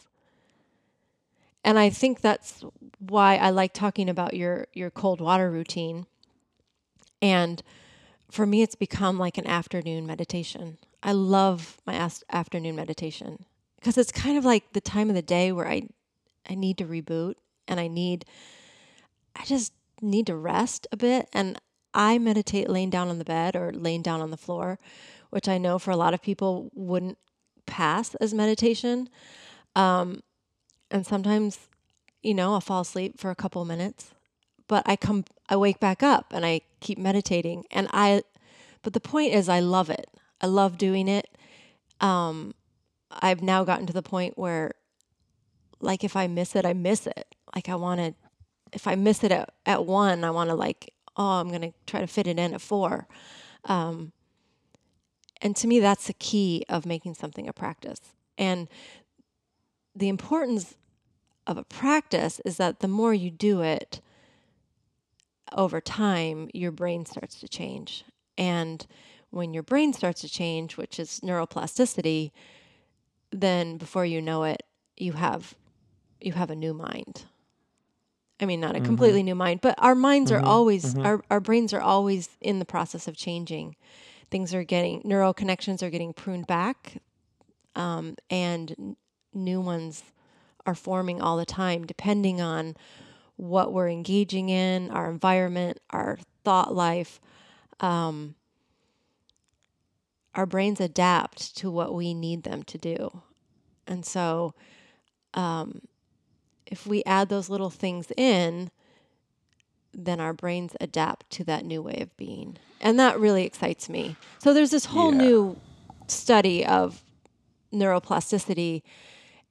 And I think that's why I like talking about your, your cold water routine. And for me, it's become like an afternoon meditation. I love my as- afternoon meditation because it's kind of like the time of the day where I, I need to reboot and I need, I just need to rest a bit. And I meditate laying down on the bed or laying down on the floor, which I know for a lot of people wouldn't pass as meditation. Um, And sometimes, you know, I'll fall asleep for a couple minutes, but I come, I wake back up and I keep meditating. And I, but the point is, I love it. I love doing it. Um, I've now gotten to the point where, like, if I miss it, I miss it. Like, I want to, if I miss it at, at one, I want to, like, oh, I'm going to try to fit it in at four. Um, and to me, that's the key of making something a practice. And the importance of a practice is that the more you do it over time, your brain starts to change. And when your brain starts to change, which is neuroplasticity, then before you know it, you have you have a new mind. I mean, not a mm-hmm. completely new mind, but our minds mm-hmm. are always, mm-hmm. our, our brains are always in the process of changing. Things are getting, neural connections are getting pruned back, um, and new ones are forming all the time, depending on what we're engaging in, our environment, our thought life. Um, our brains adapt to what we need them to do. And so um, if we add those little things in, then our brains adapt to that new way of being. And that really excites me. So there's this whole yeah. new study of neuroplasticity,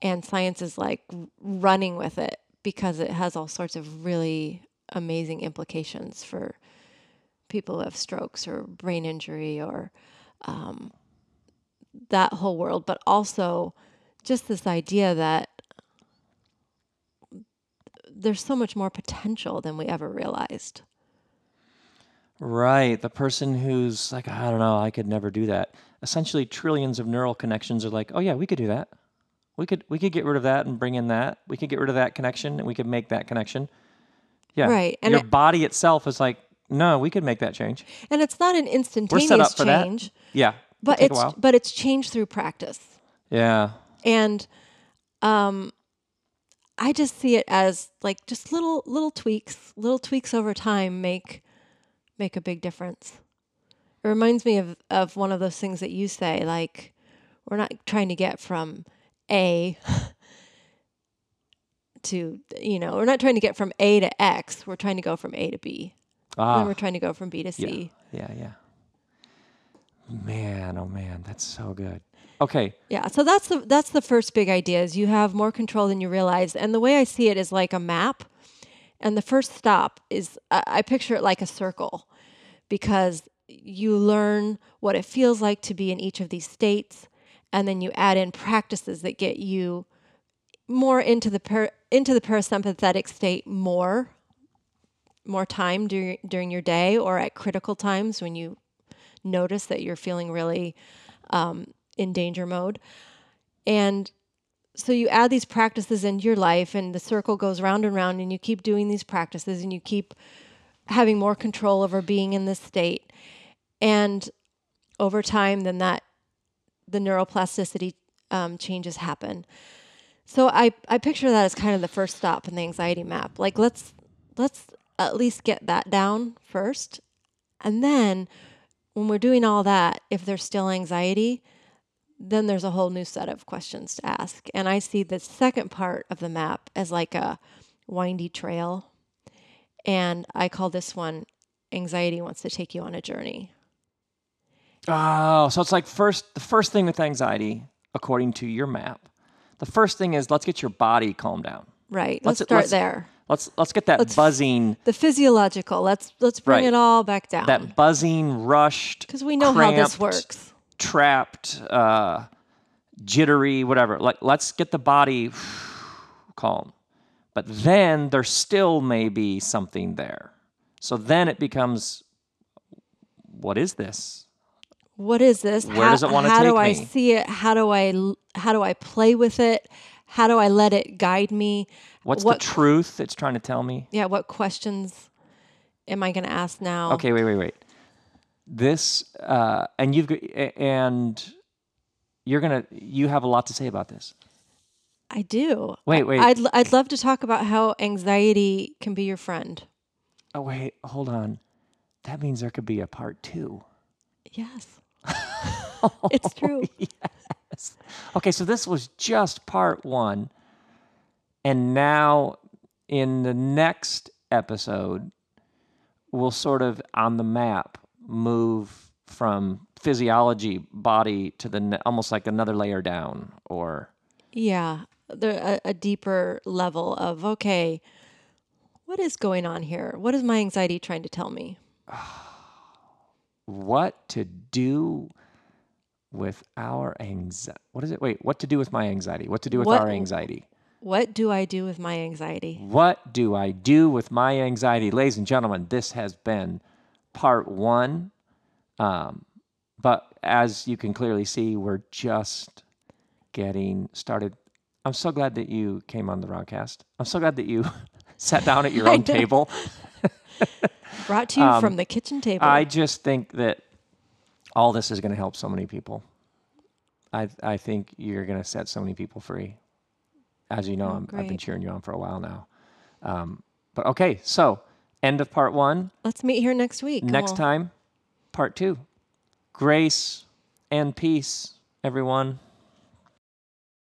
and science is like running with it because it has all sorts of really amazing implications for people who have strokes or brain injury or um, that whole world. But also just this idea that there's so much more potential than we ever realized. Right. The person who's like, I don't know, I could never do that. Essentially, trillions of neural connections are like, oh yeah, we could do that. We could we could get rid of that and bring in that. We could get rid of that connection and we could make that connection. Yeah. Right. And your it, body itself is like, No, we could make that change. And it's not an instantaneous We're set up for change. That. Yeah. But it's but it's changed through practice. Yeah. And um I just see it as like just little little tweaks, little tweaks over time make make a big difference. It reminds me of, of one of those things that you say, like, we're not trying to get from A to, you know, we're not trying to get from A to X. We're trying to go from A to B. Ah. And we're trying to go from B to C. Yeah, yeah, yeah. Man, oh man, that's so good. Okay. Yeah, so that's the that's the first big idea is you have more control than you realize. And the way I see it is like a map. And the first stop is, uh, I picture it like a circle because you learn what it feels like to be in each of these states, and then you add in practices that get you more into the par- into the parasympathetic state more more time during during your day or at critical times when you notice that you're feeling really um, in danger mode. And so you add these practices into your life, and the circle goes round and round, and you keep doing these practices, and you keep having more control over being in this state. And over time, then that the neuroplasticity um, changes happen. So I, I picture that as kind of the first stop in the anxiety map. Like let's let's at least get that down first, and then when we're doing all that, if there's still anxiety, then there's a whole new set of questions to ask. And I see the second part of the map as like a windy trail, and I call this one Anxiety Wants to Take You on a Journey. Oh, so it's like first, the first thing with anxiety, according to your map, the first thing is let's get your body calmed down. Right. Let's, let's start let's, there. Let's let's get that let's, buzzing. The physiological. Let's let's bring right. it all back down. That buzzing, rushed, because we know cramped, how this works. Trapped, uh, jittery, whatever. Like let's get the body calm. But then there still may be something there. So then it becomes, what is this? What is this? Where how, does it want to take me? How do I see it? How do I how do I play with it? How do I let it guide me? What's what, the truth it's trying to tell me? Yeah, what questions am I going to ask now? Okay, wait, wait, wait. This uh, and you've and you're gonna you have a lot to say about this. I do. Wait, wait. I'd I'd love to talk about how anxiety can be your friend. Oh wait, hold on. That means there could be a part two. Yes. It's true. Yes. Okay, so this was just part one. And now in the next episode, we'll sort of on the map move from physiology, body to the ne- almost like another layer down or. Yeah, there, a, a deeper level of, okay, what is going on here? What is my anxiety trying to tell me? What to do with our anxiety? What is it? Wait, what to do with my anxiety? What to do with what, our anxiety? What do I do with my anxiety? What do I do with my anxiety? Ladies and gentlemen, this has been part one. Um, but as you can clearly see, we're just getting started. I'm so glad that you came on the RobCast. I'm so glad that you sat down at your own table. Brought to you um, from the kitchen table. I just think that all this is going to help so many people. I I think you're going to set so many people free. As you know, oh, I'm, I've been cheering you on for a while now. Um, but okay, so end of part one. Let's meet here next week. Next we'll... time, part two. Grace and peace, everyone.